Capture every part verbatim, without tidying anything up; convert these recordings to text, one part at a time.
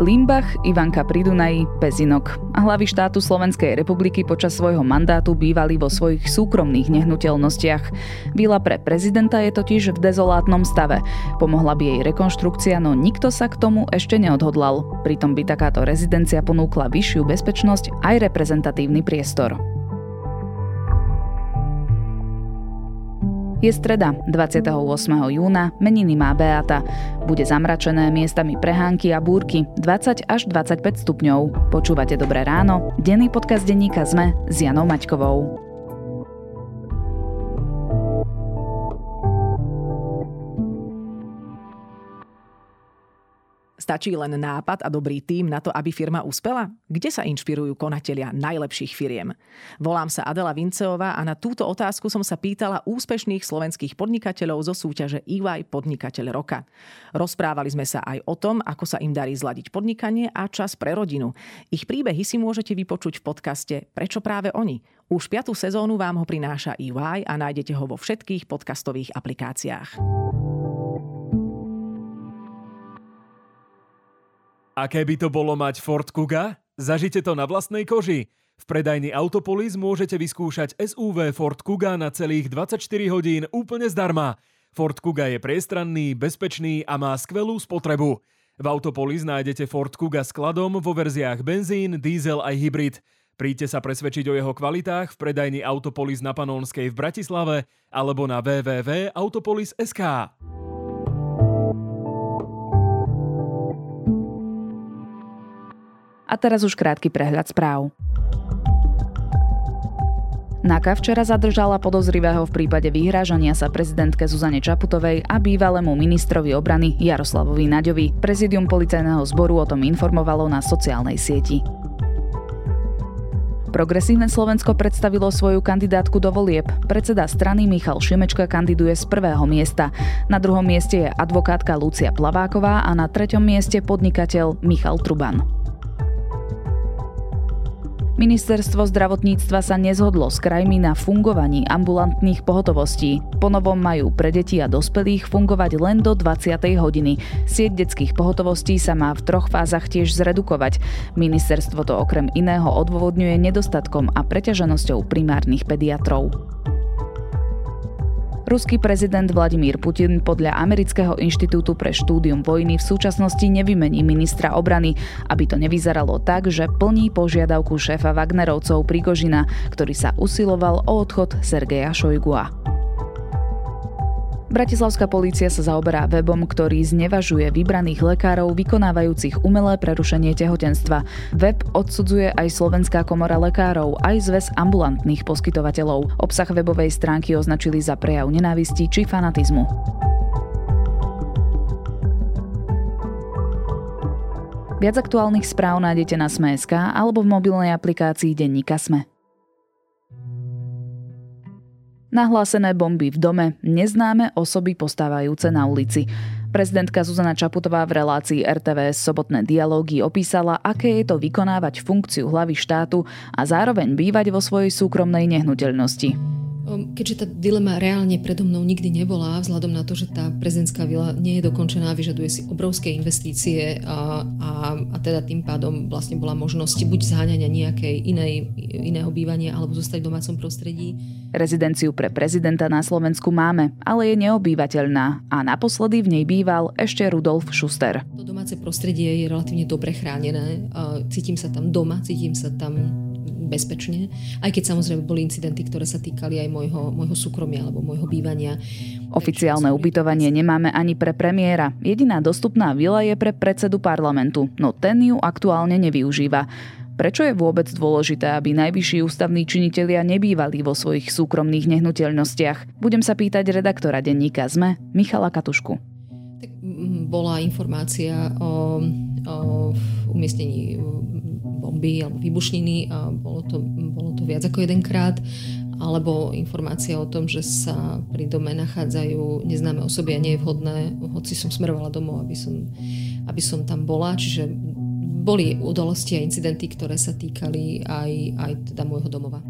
Limbach, Ivanka pri Dunaji, Pezinok. A hlavy štátu Slovenskej republiky počas svojho mandátu bývali vo svojich súkromných nehnuteľnostiach. Vila pre prezidenta je totiž v dezolátnom stave. Pomohla by jej rekonštrukcia, no nikto sa k tomu ešte neodhodlal. Pritom by takáto rezidencia ponúkla vyššiu bezpečnosť aj reprezentatívny priestor. Je streda, dvadsiateho ôsmeho júna, meniny má Beata. Bude zamračené miestami prehánky a búrky, dvadsať až dvadsaťpäť stupňov. Počúvate Dobré ráno, denný podcast denníka SME s Janou Maťkovou. Stačí len nápad a dobrý tím na to, aby firma uspela? Kde sa inšpirujú konatelia najlepších firiem? Volám sa Adela Vinceová a na túto otázku som sa pýtala úspešných slovenských podnikateľov zo súťaže í vaj Podnikateľ roka. Rozprávali sme sa aj o tom, ako sa im darí zladiť podnikanie a čas pre rodinu. Ich príbehy si môžete vypočuť v podcaste Prečo práve oni? Už piatu sezónu vám ho prináša í vaj a nájdete ho vo všetkých podcastových aplikáciách. A keby to bolo mať Ford Kuga? Zažite to na vlastnej koži. V predajni Autopolis môžete vyskúšať es ú vé Ford Kuga na celých dvadsaťštyri hodín úplne zdarma. Ford Kuga je priestranný, bezpečný a má skvelú spotrebu. V Autopolis nájdete Ford Kuga s kladom vo verziách benzín, diesel aj hybrid. Príďte sa presvedčiť o jeho kvalitách v predajni Autopolis na Panonskej v Bratislave alebo na w w w bodka autopolis bodka es ká. A teraz už krátky prehľad správ. NAKA včera zadržala podozrivého v prípade vyhrážania sa prezidentke Zuzane Čaputovej a bývalému ministrovi obrany Jaroslavovi Naďovi. Prezidium policajného zboru o tom informovalo na sociálnej sieti. Progresívne Slovensko predstavilo svoju kandidátku do volieb. Predseda strany Michal Šimečka kandiduje z prvého miesta. Na druhom mieste je advokátka Lucia Plaváková a na treťom mieste podnikateľ Michal Truban. Ministerstvo zdravotníctva sa nezhodlo s krajmi na fungovaní ambulantných pohotovostí. Ponovom majú pre deti a dospelých fungovať len do dvadsiatej hodiny. Sieť detských pohotovostí sa má v troch fázach tiež zredukovať. Ministerstvo to okrem iného odôvodňuje nedostatkom a preťaženosťou primárnych pediatrov. Ruský prezident Vladimír Putin podľa Amerického inštitútu pre štúdium vojny v súčasnosti nevymení ministra obrany, aby to nevyzeralo tak, že plní požiadavku šéfa Wagnerovcov Prigožina, ktorý sa usiloval o odchod Sergeja Šojgua. Bratislavská polícia sa zaoberá webom, ktorý znevažuje vybraných lekárov vykonávajúcich umelé prerušenie tehotenstva. Web odsudzuje aj Slovenská komora lekárov, aj Zväz ambulantných poskytovateľov. Obsah webovej stránky označili za prejav nenávisti či fanatizmu. Viac aktuálnych správ nájdete na Sme.sk alebo v mobilnej aplikácii denníka Sme. Nahlásené bomby v dome, neznáme osoby postávajúce na ulici. Prezidentka Zuzana Čaputová v relácii er té vé es Sobotné dialógy opísala, aké je to vykonávať funkciu hlavy štátu a zároveň bývať vo svojej súkromnej nehnuteľnosti. Keďže tá dilema reálne predo mnou nikdy nebola, vzhľadom na to, že tá prezidentská vila nie je dokončená, vyžaduje si obrovské investície a, a, a teda tým pádom vlastne bola možnosť buď zháňania nejakej inej, iného bývania alebo zostať v domácom prostredí. Rezidenciu pre prezidenta na Slovensku máme, ale je neobývateľná a naposledy v nej býval ešte Rudolf Schuster. To domáce prostredie je relatívne dobre chránené. Cítim sa tam doma, cítim sa tam bezpečne, aj keď samozrejme boli incidenty, ktoré sa týkali aj môjho, môjho súkromia alebo môjho bývania. Oficiálne ubytovanie nemáme ani pre premiéra. Jediná dostupná vila je pre predsedu parlamentu, no ten ju aktuálne nevyužíva. Prečo je vôbec dôležité, aby najvyšší ústavní činitelia nebývali vo svojich súkromných nehnuteľnostiach? Budem sa pýtať redaktora denníka SME Michala Katušku. Tak bola informácia o, o umiestnení bomby alebo vybušniny, a bolo to, bolo to viac ako jedenkrát, alebo informácia o tom, že sa pri dome nachádzajú neznáme osoby a nie je vhodné, hoci som smerovala domov, aby som, aby som tam bola, čiže boli udalosti a incidenty, ktoré sa týkali aj, aj teda môjho domova.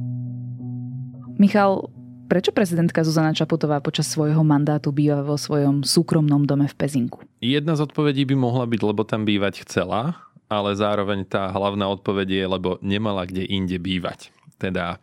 Michal, prečo prezidentka Zuzana Čaputová počas svojho mandátu býva vo svojom súkromnom dome v Pezinku? Jedna z odpovedí by mohla byť, lebo tam bývať chcela, ale zároveň tá hlavná odpoveď je, lebo nemala kde inde bývať. Teda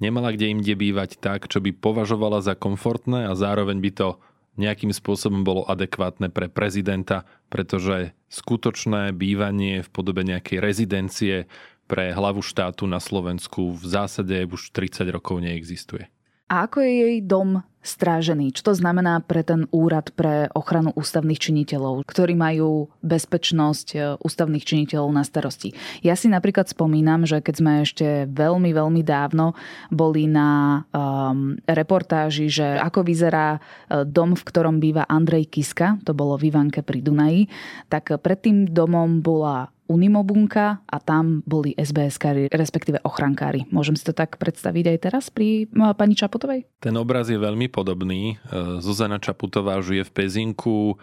nemala kde inde bývať tak, čo by považovala za komfortné a zároveň by to nejakým spôsobom bolo adekvátne pre prezidenta, pretože skutočné bývanie v podobe nejakej rezidencie pre hlavu štátu na Slovensku v zásade už tridsať rokov neexistuje. A ako je jej dom strážený? Čo to znamená pre ten úrad pre ochranu ústavných činiteľov, ktorí majú bezpečnosť ústavných činiteľov na starosti? Ja si napríklad spomínam, že keď sme ešte veľmi, veľmi dávno boli na um, reportáži, že ako vyzerá dom, v ktorom býva Andrej Kiska, to bolo v Ivanke pri Dunaji, tak pred tým domom bola Unimobunka a tam boli es bé eskári, respektíve ochrankári. Môžem si to tak predstaviť aj teraz pri pani Čaputovej? Ten obraz je veľmi podobný. Zuzana Čaputová žije v Pezinku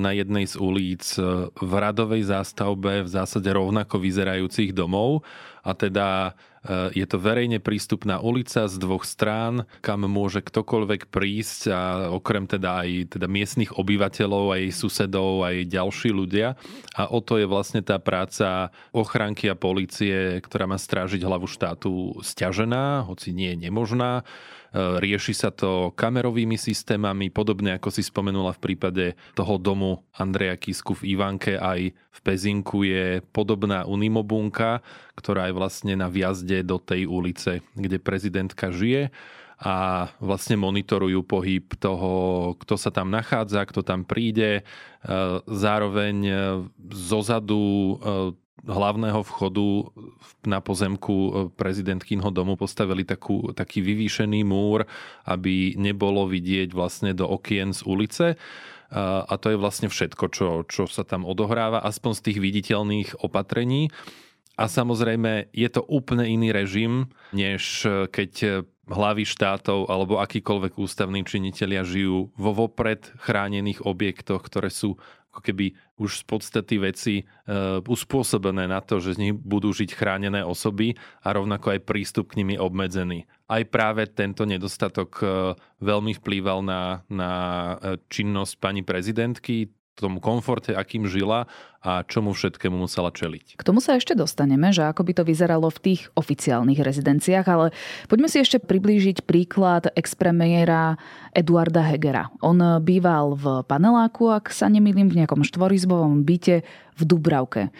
na jednej z ulic v radovej zástavbe, v zásade rovnako vyzerajúcich domov. A teda je to verejne prístupná ulica z dvoch strán, kam môže ktokoľvek prísť a okrem teda aj teda miestnych obyvateľov a jej susedov a jej ďalší ľudia. A o to je vlastne tá práca ochránky a polície, ktorá má strážiť hlavu štátu, sťažená, hoci nie je nemožná. Rieši sa to kamerovými systémami, podobne ako si spomenula v prípade toho domu Andreja Kisku v Ivanke, aj v Pezinku je podobná unimobunka, ktorá je vlastne na vjazde do tej ulice, kde prezidentka žije, a vlastne monitorujú pohyb toho, kto sa tam nachádza, kto tam príde. Zároveň zozadu hlavného vchodu na pozemku prezidentkynho domu postavili takú, taký vyvýšený múr, aby nebolo vidieť vlastne do okien z ulice. A to je vlastne všetko, čo, čo sa tam odohráva, aspoň z tých viditeľných opatrení. A samozrejme, je to úplne iný režim, než keď hlavy štátov alebo akýkoľvek ústavní činitelia žijú vo vopred chránených objektoch, ktoré sú ako keby už z podstaty veci uspôsobené na to, že z nich budú žiť chránené osoby a rovnako aj prístup k nimi obmedzený. Aj práve tento nedostatok veľmi vplýval na, na činnosť pani prezidentky, tomu komforte, akým žila a čomu všetkému musela čeliť. K tomu sa ešte dostaneme, že ako by to vyzeralo v tých oficiálnych rezidenciách, ale poďme si ešte priblížiť príklad expremiéra Eduarda Hegera. On býval v paneláku, ak sa nemýlim, v nejakom štvorizbovom byte v Dubravke.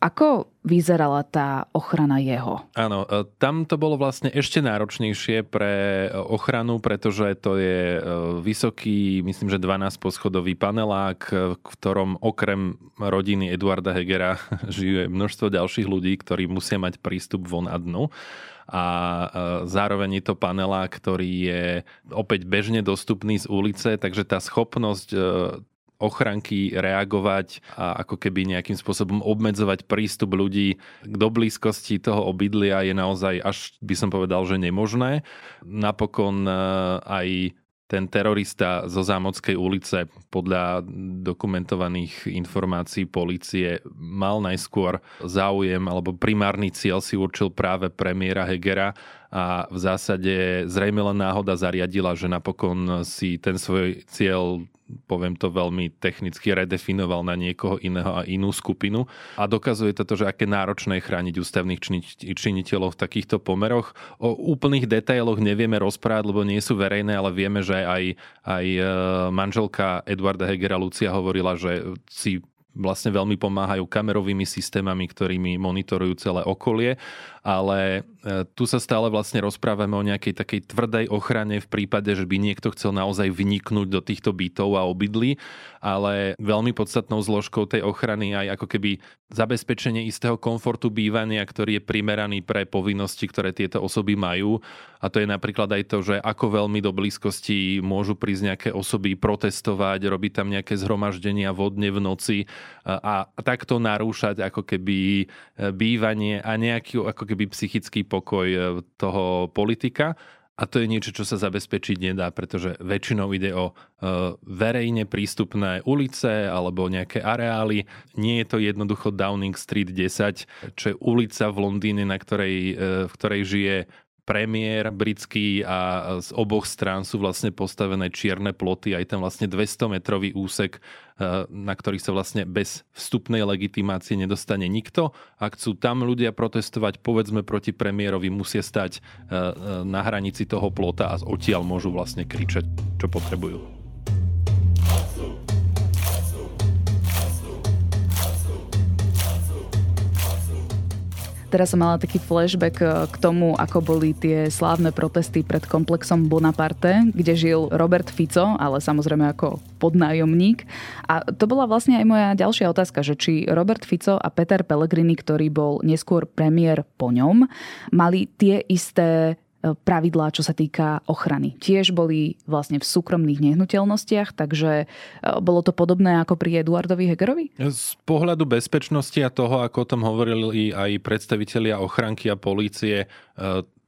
Ako vyzerala tá ochrana jeho? Áno, tam to bolo vlastne ešte náročnejšie pre ochranu, pretože to je vysoký, myslím, že dvanásťposchodový panelák, v ktorom okrem rodiny Eduarda Hegera žije množstvo ďalších ľudí, ktorí musia mať prístup von a dnu. A zároveň je to panelák, ktorý je opäť bežne dostupný z ulice, takže tá schopnosť ochranky reagovať a ako keby nejakým spôsobom obmedzovať prístup ľudí do blízkosti toho obydlia je naozaj, až by som povedal, že nemožné. Napokon aj ten terorista zo Zámodskej ulice podľa dokumentovaných informácií polície mal najskôr záujem alebo primárny cieľ si určil práve premiéra Hegera a v zásade zrejme len náhoda zariadila, že napokon si ten svoj cieľ, poviem to veľmi technicky, redefinoval na niekoho iného a inú skupinu. A dokazuje to, že aké náročné je chrániť ústavných činiteľov v takýchto pomeroch. O úplných detailoch nevieme rozprávať, lebo nie sú verejné, ale vieme, že aj, aj manželka Eduarda Hegera, Lucia, hovorila, že si vlastne veľmi pomáhajú kamerovými systémami, ktorými monitorujú celé okolie, ale tu sa stále vlastne rozprávame o nejakej takej tvrdej ochrane v prípade, že by niekto chcel naozaj vniknúť do týchto bytov a obydlí, ale veľmi podstatnou zložkou tej ochrany aj ako keby zabezpečenie istého komfortu bývania, ktorý je primeraný pre povinnosti, ktoré tieto osoby majú. A to je napríklad aj to, že ako veľmi do blízkosti môžu prísť nejaké osoby protestovať, robiť tam nejaké zhromaždenia vodne v noci a takto narúšať ako keby bývanie a nejaký ako keby psychický pokoj toho politika. A to je niečo, čo sa zabezpečiť nedá, pretože väčšinou ide o verejne prístupné ulice alebo nejaké areály. Nie je to jednoducho Downing Street desať, čo je ulica v Londýne, na ktorej, v ktorej žije premiér britský a z oboch strán sú vlastne postavené čierne ploty, aj ten vlastne dvestometrový úsek, na ktorých sa vlastne bez vstupnej legitimácie nedostane nikto. Ak chcú tam ľudia protestovať, povedzme proti premiérovi, musia stať na hranici toho plota a odtiaľ môžu vlastne kričať, čo potrebujú. Teraz som mala taký flashback k tomu, ako boli tie slávne protesty pred komplexom Bonaparte, kde žil Robert Fico, ale samozrejme ako podnájomník. A to bola vlastne aj moja ďalšia otázka, že či Robert Fico a Peter Pellegrini, ktorý bol neskôr premiér po ňom, mali tie isté pravidlá, čo sa týka ochrany. Tiež boli vlastne v súkromných nehnuteľnostiach, takže bolo to podobné ako pri Eduardovi Hegerovi? Z pohľadu bezpečnosti a toho, ako o tom hovorili aj predstavitelia ochranky a polície,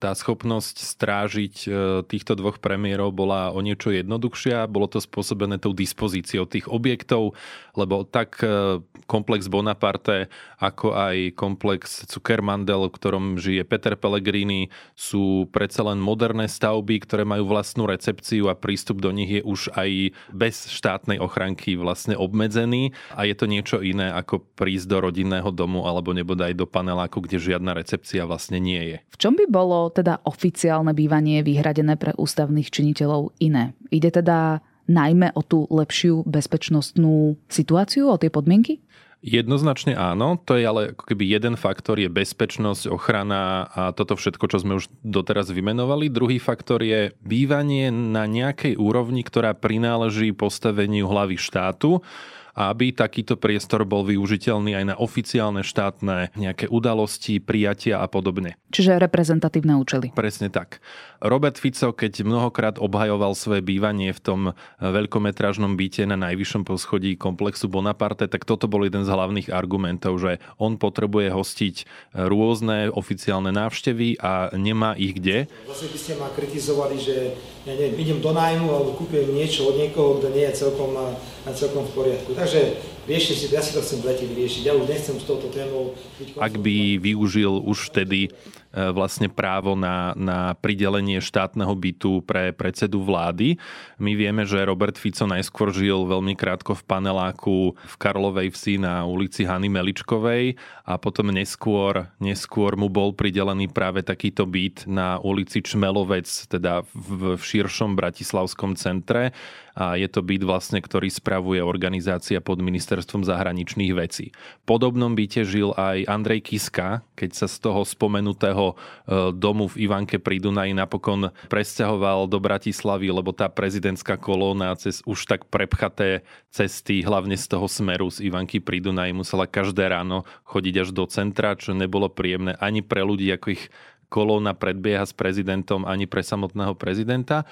tá schopnosť strážiť týchto dvoch premiérov bola o niečo jednoduchšia. Bolo to spôsobené tou dispozíciou tých objektov, lebo tak komplex Bonaparte, ako aj komplex Zuckermandel, v ktorom žije Peter Pellegrini, sú predsa len moderné stavby, ktoré majú vlastnú recepciu a prístup do nich je už aj bez štátnej ochranky vlastne obmedzený. A je to niečo iné, ako prísť do rodinného domu alebo nebodaj do paneláku, kde žiadna recepcia vlastne nie je. V čom by bolo teda oficiálne bývanie vyhradené pre ústavných činiteľov iné? Ide teda najmä o tú lepšiu bezpečnostnú situáciu, o tie podmienky? Jednoznačne áno, to je ale ako keby jeden faktor je bezpečnosť, ochrana a toto všetko, čo sme už doteraz vymenovali. Druhý faktor je bývanie na nejakej úrovni, ktorá prináleží postaveniu hlavy štátu, aby takýto priestor bol využiteľný aj na oficiálne štátne nejaké udalosti, prijatia a podobne. Čiže reprezentatívne účely. Presne tak. Robert Fico, keď mnohokrát obhajoval svoje bývanie v tom veľkometrážnom byte na najvyššom poschodí komplexu Bonaparte, tak toto bol jeden z hlavných argumentov, že on potrebuje hostiť rôzne oficiálne návštevy a nemá ich kde. Vlastne by ste ma kritizovali, že ja neviem, idem do nájmu alebo kúpim niečo od niekoho, kto nie je celkom, celkom v poriadku. Takže riešim si, ja si to chcem v lete vyriešiť, ja už nechcem s touto témou... Ak by využil už vtedy vlastne právo na, na pridelenie štátneho bytu pre predsedu vlády. My vieme, že Robert Fico najskôr žil veľmi krátko v paneláku v Karlovej Vsi na ulici Hany Meličkovej a potom neskôr, neskôr mu bol pridelený práve takýto byt na ulici Čmelovec, teda v, v širšom bratislavskom centre. A je to byt vlastne, ktorý spravuje organizácia pod ministerstvom zahraničných vecí. V podobnom byte žil aj Andrej Kiska, keď sa z toho spomenutého domu v Ivanke pri Dunaji napokon presťahoval do Bratislavy, lebo tá prezidentská kolóna cez už tak prepchaté cesty, hlavne z toho smeru z Ivanky pri Dunaji, musela každé ráno chodiť až do centra, čo nebolo príjemné ani pre ľudí, ako ich kolóna predbieha s prezidentom, ani pre samotného prezidenta.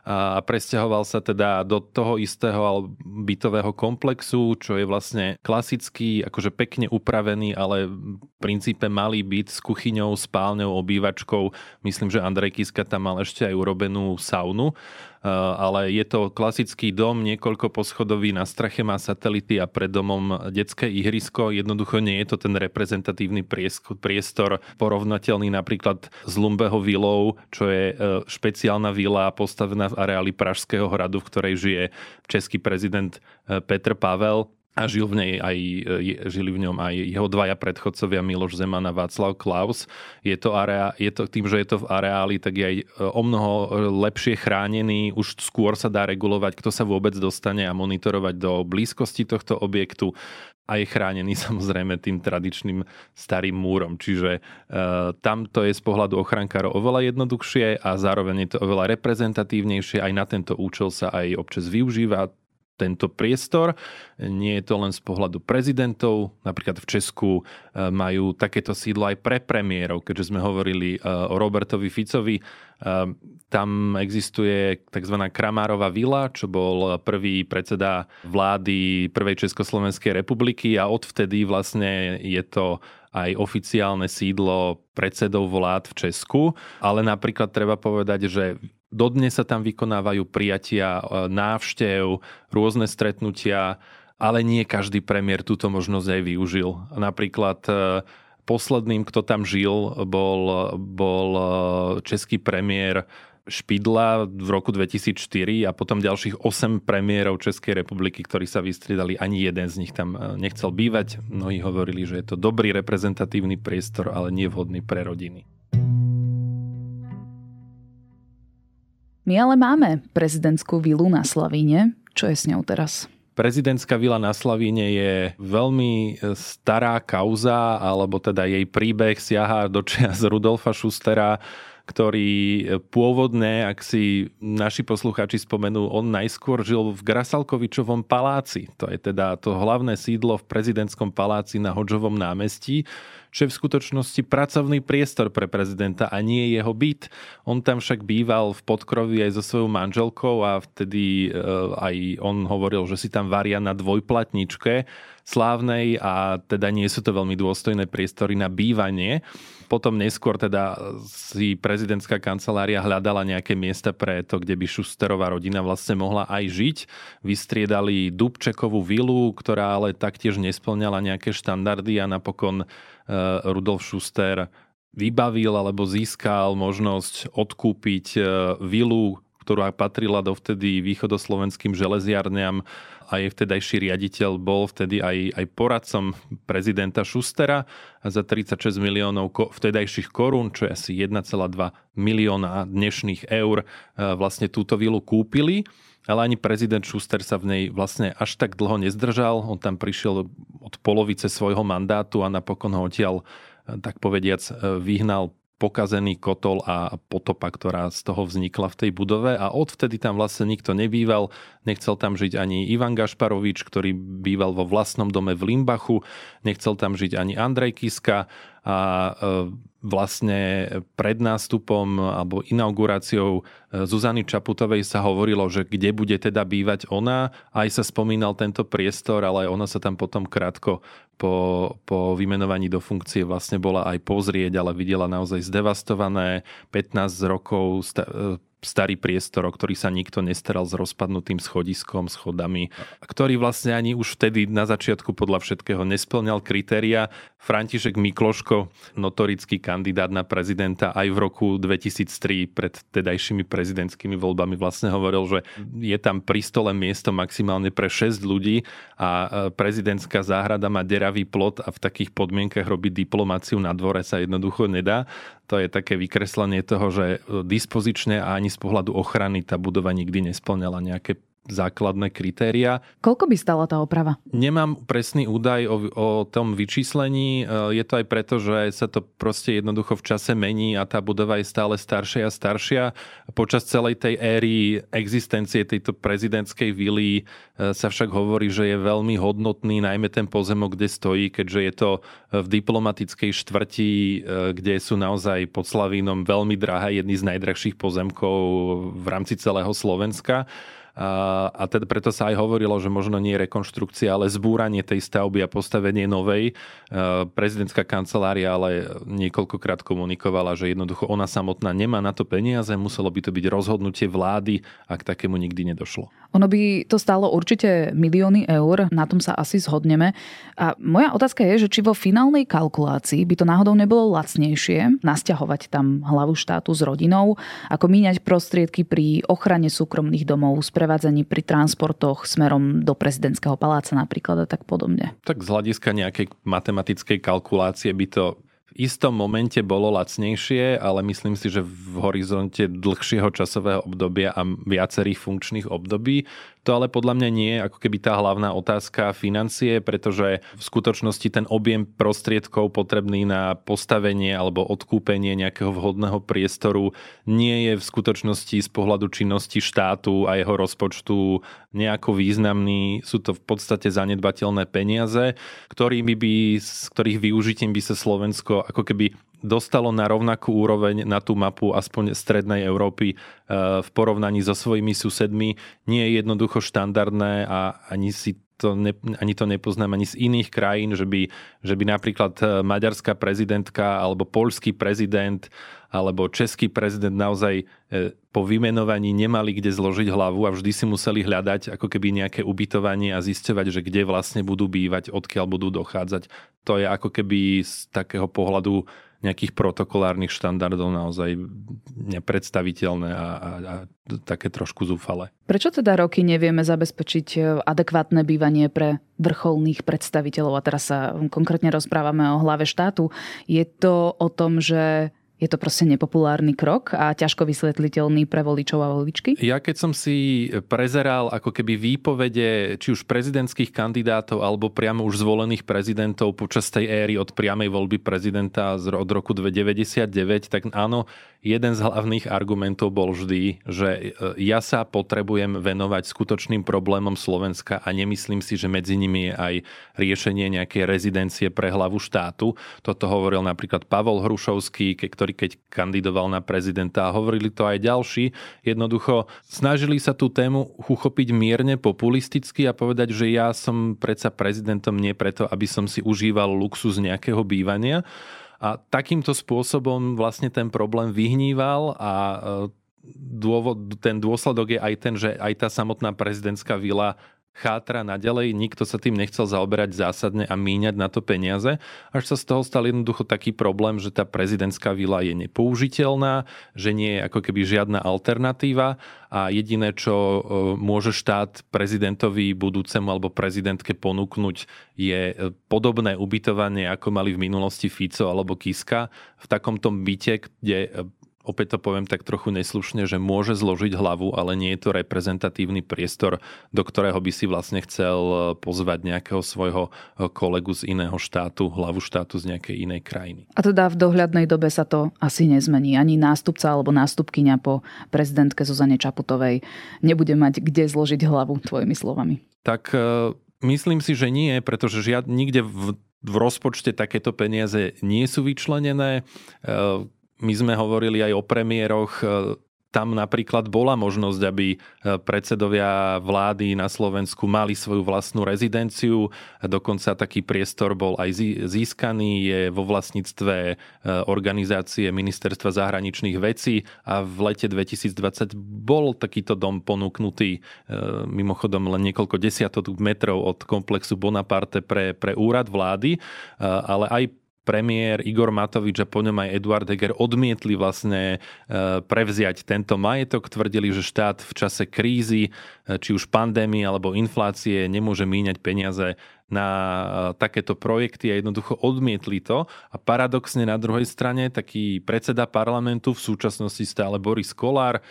A presťahoval sa teda do toho istého bytového komplexu, čo je vlastne klasický, akože pekne upravený, ale v princípe malý byt s kuchyňou, spálňou, obývačkou. Myslím, že Andrej Kiska tam mal ešte aj urobenú saunu, ale je to klasický dom, niekoľko poschodový, na streche má satelity a pred domom detské ihrisko. Jednoducho nie je to ten reprezentatívny priestor porovnateľný napríklad s Lumbého vilou, čo je špeciálna vila postavená v areáli Pražského hradu, v ktorej žije český prezident Petr Pavel a žil v nej aj, žili v ňom aj jeho dvaja predchodcovia Miloš Zeman a Václav Klaus. Je to areá, je to, tým, že je to v areáli, tak je aj o mnoho lepšie chránený, už skôr sa dá regulovať, kto sa vôbec dostane a monitorovať do blízkosti tohto objektu. A je chránený samozrejme tým tradičným starým múrom. Čiže e, tamto je z pohľadu ochrankárov oveľa jednoduchšie a zároveň je to oveľa reprezentatívnejšie. Aj na tento účel sa aj občas využíva tento priestor. Nie je to len z pohľadu prezidentov. Napríklad v Česku e, majú takéto sídlo aj pre premiérov, keďže sme hovorili e, o Robertovi Ficovi. E, tam existuje tzv. Kramárova vila, čo bol prvý predseda vlády prvej Československej republiky a odvtedy vlastne je to aj oficiálne sídlo predsedov vlád v Česku. Ale napríklad treba povedať, že dodnes sa tam vykonávajú prijatia, návštev, rôzne stretnutia, ale nie každý premiér túto možnosť aj využil. Napríklad posledným, kto tam žil, bol, bol český premiér Špidla v roku dvetisícštyri a potom ďalších osem premiérov Českej republiky, ktorí sa vystriedali. Ani jeden z nich tam nechcel bývať. Mnohí hovorili, že je to dobrý reprezentatívny priestor, ale nevhodný pre rodiny. My ale máme prezidentskú vilu na Slavíne. Čo je s ňou teraz? Prezidentská vila na Slavíne je veľmi stará kauza, alebo teda jej príbeh siaha do čias Rudolfa Schustera, ktorý pôvodne, ak si naši poslucháči spomenú, on najskôr žil v Grasalkovičovom paláci. To je teda to hlavné sídlo v prezidentskom paláci na Hodžovom námestí, čo je v skutočnosti pracovný priestor pre prezidenta a nie jeho byt. On tam však býval v podkroví aj so svojou manželkou a vtedy aj on hovoril, že si tam varia na dvojplatničke slávnej a teda nie sú to veľmi dôstojné priestory na bývanie. Potom neskôr teda si prezidentská kancelária hľadala nejaké miesta pre to, kde by Šusterová rodina vlastne mohla aj žiť. Vystriedali Dubčekovú vilu, ktorá ale taktiež nespĺňala nejaké štandardy a napokon Rudolf Schuster vybavil alebo získal možnosť odkúpiť vilu, ktorá patrila dovtedy východoslovenským železiarniam a jej vtedajší riaditeľ bol vtedy aj, aj poradcom prezidenta Schustera a za tridsaťšesť miliónov vtedajších korún, čo je asi jeden celá dva milióna dnešných eur, vlastne túto vilu kúpili. Ale ani prezident Schuster sa v nej vlastne až tak dlho nezdržal. On tam prišiel od polovice svojho mandátu a napokon ho odtiaľ, tak povediac, vyhnal pokazený kotol a potopa, ktorá z toho vznikla v tej budove. A odvtedy tam vlastne nikto nebýval. Nechcel tam žiť ani Ivan Gašparovič, ktorý býval vo vlastnom dome v Limbachu. Nechcel tam žiť ani Andrej Kiska. A vlastne pred nástupom alebo inauguráciou Zuzany Čaputovej sa hovorilo, že kde bude teda bývať ona. Aj sa spomínal tento priestor, ale ona sa tam potom krátko po, po vymenovaní do funkcie vlastne bola aj pozrieť, ale videla naozaj zdevastované pätnásť rokov starý priestor, o ktorý sa nikto nestaral, s rozpadnutým schodiskom, schodami, ktorý vlastne ani už vtedy na začiatku podľa všetkého nesplňal kritéria. František Mikloško, notorický kandidát na prezidenta aj v roku dvetisíctri pred vtedajšími prezidentskými voľbami vlastne hovoril, že je tam pri stole miesto maximálne pre šesť ľudí a prezidentská záhrada má deravý plot a v takých podmienkach robiť diplomáciu na dvore sa jednoducho nedá. To je také vykreslenie toho, že dispozične a ani z pohľadu ochrany tá budova nikdy nesplňala nejaké základné kritéria. Koľko by stala tá oprava? Nemám presný údaj o, o tom vyčíslení. Je to aj preto, že sa to proste jednoducho v čase mení a tá budova je stále staršia a staršia. Počas celej tej éry existencie tejto prezidentskej vily sa však hovorí, že je veľmi hodnotný, najmä ten pozemok, kde stojí, keďže je to v diplomatickej štvrti, kde sú naozaj pod Slavínom veľmi drahé, jedny z najdrahších pozemkov v rámci celého Slovenska. A teda preto sa aj hovorilo, že možno nie rekonštrukcia, ale zbúranie tej stavby a postavenie novej. Prezidentská kancelária ale niekoľkokrát komunikovala, že jednoducho ona samotná nemá na to peniaze, muselo by to byť rozhodnutie vlády, ak takému nikdy nedošlo. Ono by to stálo určite milióny eur, na tom sa asi zhodneme. A moja otázka je, že či vo finálnej kalkulácii by to náhodou nebolo lacnejšie nasťahovať tam hlavu štátu s rodinou, ako míňať prostriedky pri ochrane súkromných domov, prevádzaní pri transportoch smerom do prezidentského paláca napríklad a tak podobne. Tak z hľadiska nejakej matematickej kalkulácie by to v istom momente bolo lacnejšie, ale myslím si, že v horizonte dlhšieho časového obdobia a viacerých funkčných období. To ale podľa mňa nie je ako keby tá hlavná otázka financie, pretože v skutočnosti ten objem prostriedkov potrebný na postavenie alebo odkúpenie nejakého vhodného priestoru nie je v skutočnosti z pohľadu činnosti štátu a jeho rozpočtu nejako významný. Sú to v podstate zanedbateľné peniaze, ktorými by, s ktorých využitím by sa Slovensko ako keby dostalo na rovnakú úroveň na tú mapu aspoň strednej Európy v porovnaní so svojimi susedmi. Nie je jednoducho štandardné a ani si to ne, ani to nepoznám ani z iných krajín, že by, že by napríklad maďarská prezidentka alebo poľský prezident alebo český prezident naozaj po vymenovaní nemali kde zložiť hlavu a vždy si museli hľadať ako keby nejaké ubytovanie a zisťovať, že kde vlastne budú bývať, odkiaľ budú dochádzať. To je ako keby z takého pohľadu nejakých protokolárnych štandardov naozaj nepredstaviteľné a, a, a také trošku zúfale. Prečo teda roky nevieme zabezpečiť adekvátne bývanie pre vrcholných predstaviteľov? A teraz sa konkrétne rozprávame o hlave štátu. Je to o tom, že je to proste nepopulárny krok a ťažko vysvetliteľný pre voličov a voličky? Ja keď som si prezeral ako keby výpovede či už prezidentských kandidátov alebo priamo už zvolených prezidentov počas tej éry od priamej voľby prezidenta od roku devätnásťstodeväťdesiatdeväť, tak áno, jeden z hlavných argumentov bol vždy, že ja sa potrebujem venovať skutočným problémom Slovenska a nemyslím si, že medzi nimi je aj riešenie nejakej rezidencie pre hlavu štátu. Toto hovoril napríklad Pavol Hrušovský, ktorý keď kandidoval na prezidenta, a hovorili to aj ďalší. Jednoducho snažili sa tú tému uchopiť mierne populisticky a povedať, že ja som predsa prezidentom nie preto, aby som si užíval luxus nejakého bývania. A takýmto spôsobom vlastne ten problém vyhníval a dôvod, ten dôsledok je aj ten, že aj tá samotná prezidentská vila chátra naďalej, nikto sa tým nechcel zaoberať zásadne a míňať na to peniaze, až sa z toho stal jednoducho taký problém, že tá prezidentská vila je nepoužiteľná, že nie je ako keby žiadna alternatíva a jediné, čo môže štát prezidentovi budúcemu alebo prezidentke ponúknuť, je podobné ubytovanie, ako mali v minulosti Fico alebo Kiska v takomto byte, kde opäť to poviem tak trochu neslušne, že môže zložiť hlavu, ale nie je to reprezentatívny priestor, do ktorého by si vlastne chcel pozvať nejakého svojho kolegu z iného štátu, hlavu štátu z nejakej inej krajiny. A teda v dohľadnej dobe sa to asi nezmení. Ani nástupca alebo nástupkyňa po prezidentke Zuzane Čaputovej nebude mať kde zložiť hlavu, tvojimi slovami. Tak myslím si, že nie, pretože žiad, nikde v, v rozpočte takéto peniaze nie sú vyčlenené. My sme hovorili aj o premiéroch. Tam napríklad bola možnosť, aby predsedovia vlády na Slovensku mali svoju vlastnú rezidenciu. Dokonca taký priestor bol aj získaný, je vo vlastníctve organizácie Ministerstva zahraničných vecí a v lete dvetisícdvadsať bol takýto dom ponúknutý mimochodom len niekoľko desiatok metrov od komplexu Bonaparte pre, pre úrad vlády, ale aj premiér Igor Matovič a po ňom aj Eduard Heger odmietli vlastne prevziať tento majetok. Tvrdili, že štát v čase krízy, či už pandémie alebo inflácie, nemôže míňať peniaze na takéto projekty a jednoducho odmietli to. A paradoxne na druhej strane taký predseda parlamentu, v súčasnosti stále Boris Kollár,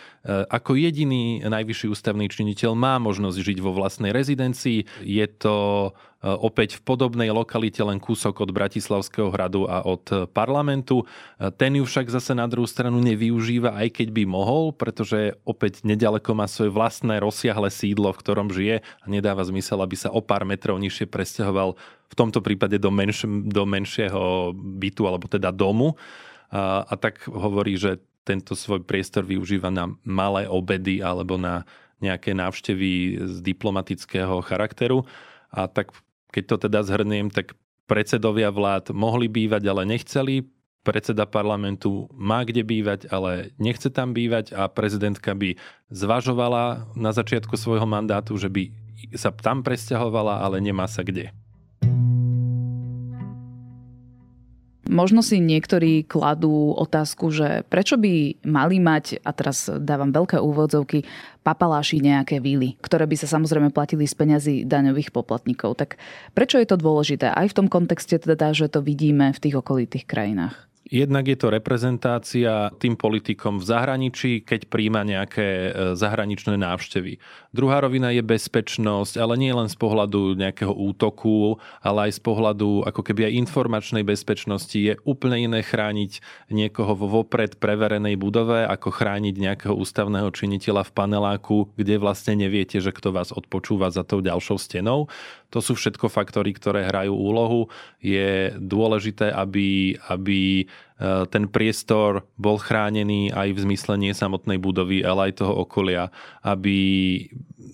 ako jediný najvyšší ústavný činiteľ má možnosť žiť vo vlastnej rezidencii. Je to opäť v podobnej lokalite, len kúsok od Bratislavského hradu a od parlamentu. Ten ju však zase na druhú stranu nevyužíva, aj keď by mohol, pretože opäť neďaleko má svoje vlastné rozsiahle sídlo, v ktorom žije a nedáva zmysel, aby sa o pár metrov nižšie presťahoval v tomto prípade do, menš- do menšieho bytu, alebo teda domu. A, a tak hovorí, že tento svoj priestor využíva na malé obedy alebo na nejaké návštevy z diplomatického charakteru. A tak keď to teda zhrniem, tak predsedovia vlád mohli bývať, ale nechceli. Predseda parlamentu má kde bývať, ale nechce tam bývať. A prezidentka by zvažovala na začiatku svojho mandátu, že by sa tam presťahovala, ale nemá sa kde. Možno si niektorí kladú otázku, že prečo by mali mať, a teraz dávam veľké úvodzovky, papaláši nejaké vily, ktoré by sa samozrejme platili z peňazí daňových poplatníkov. Tak prečo je to dôležité? Aj v tom kontexte teda, že to vidíme v tých okolitých krajinách. Jednak je to reprezentácia tým politikom v zahraničí, keď príjma nejaké zahraničné návštevy. Druhá rovina je bezpečnosť, ale nie len z pohľadu nejakého útoku, ale aj z pohľadu ako keby aj informačnej bezpečnosti. Je úplne iné chrániť niekoho vo vopred preverenej budove, ako chrániť nejakého ústavného činiteľa v paneláku, kde vlastne neviete, že kto vás odpočúva za tou ďalšou stenou. To sú všetko faktory, ktoré hrajú úlohu. Je dôležité, aby, aby ten priestor bol chránený aj v zmysle nie samotnej budovy, ale aj toho okolia, aby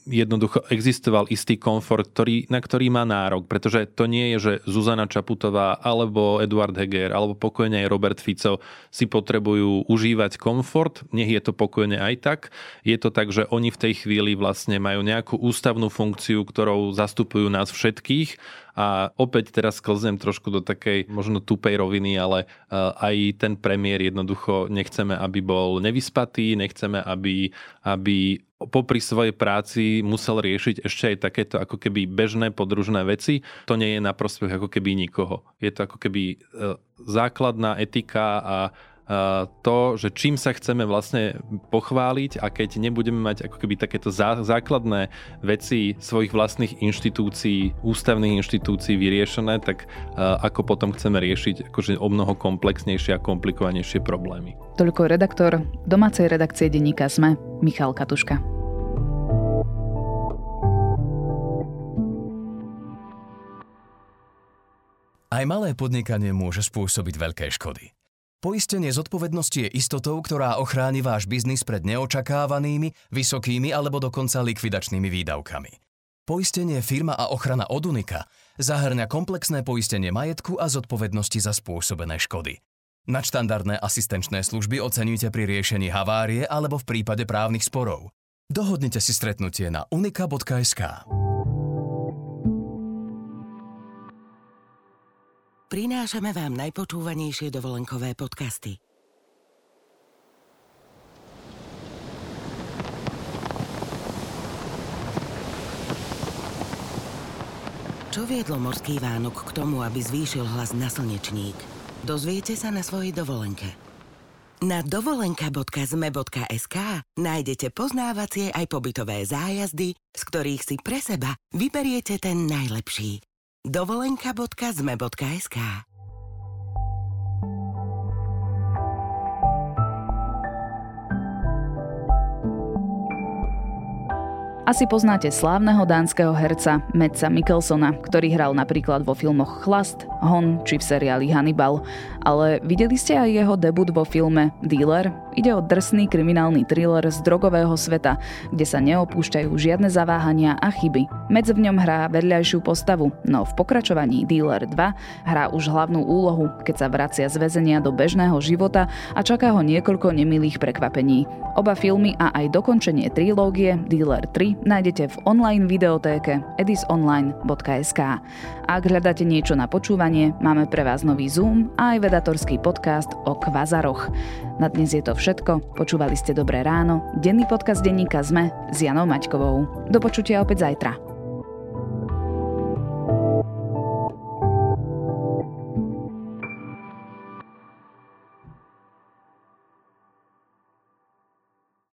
jednoducho existoval istý komfort, ktorý, na ktorý má nárok. Pretože to nie je, že Zuzana Čaputová alebo Eduard Heger alebo pokojne aj Robert Fico si potrebujú užívať komfort. Nech je to pokojne aj tak. Je to tak, že oni v tej chvíli vlastne majú nejakú ústavnú funkciu, ktorou zastupujú nás všetkých. A opäť teraz sklznem trošku do takej možno tupej roviny, ale aj ten premiér jednoducho nechceme, aby bol nevyspatý, nechceme, aby, aby popri svojej práci musel riešiť ešte aj takéto ako keby bežné podružné veci. To nie je na prospech ako keby nikoho. Je to ako keby základná etika a to, že čím sa chceme vlastne pochváliť a keď nebudeme mať ako keby takéto zá, základné veci svojich vlastných inštitúcií, ústavných inštitúcií vyriešené, tak ako potom chceme riešiť akože o mnoho komplexnejšie a komplikovanejšie problémy. Toľko redaktor domácej redakcie denníka SME, Michal Katuška. Aj malé podnikanie môže spôsobiť veľké škody. Poistenie zodpovednosti je istotou, ktorá ochráni váš biznis pred neočakávanými, vysokými alebo dokonca likvidačnými výdavkami. Poistenie firma a ochrana od Unika zahŕňa komplexné poistenie majetku a zodpovednosti za spôsobené škody. Nadštandardné asistenčné služby oceníte pri riešení havárie alebo v prípade právnych sporov. Dohodnite si stretnutie na unika bodka es ká. Prinášame vám najpočúvanejšie dovolenkové podcasty. Čo viedlo Morský Vánok k tomu, aby zvýšil hlas na slnečník? Dozviete sa na svojej dovolenke. Na dovolenka bodka zme bodka es ká nájdete poznávacie aj pobytové zájazdy, z ktorých si pre seba vyberiete ten najlepší. dovolenka bodka zme bodka es ká. Asi poznáte slávneho dánskeho herca Medsa Mikkelsona, ktorý hral napríklad vo filmoch Chlast, Hon či v seriáli Hannibal. Ale videli ste aj jeho debut vo filme Dealer? Ide o drsný kriminálny thriller z drogového sveta, kde sa neopúšťajú žiadne zaváhania a chyby. Meds v ňom hrá vedľajšiu postavu, no v pokračovaní Dealer dva hrá už hlavnú úlohu, keď sa vracia z väzenia do bežného života a čaká ho niekoľko nemilých prekvapení. Oba filmy a aj dokončenie trilógie Dealer tri nájdete v online videotéke edisonline bodka es ká. Ak hľadáte niečo na počúvanie, máme pre vás nový Zoom a aj vedatorský podcast o kvazaroch. Na dnes je to všetko. Počúvali ste Dobré ráno, denný podcast denníka SME s Janou Maťkovou. Do počutia opäť zajtra.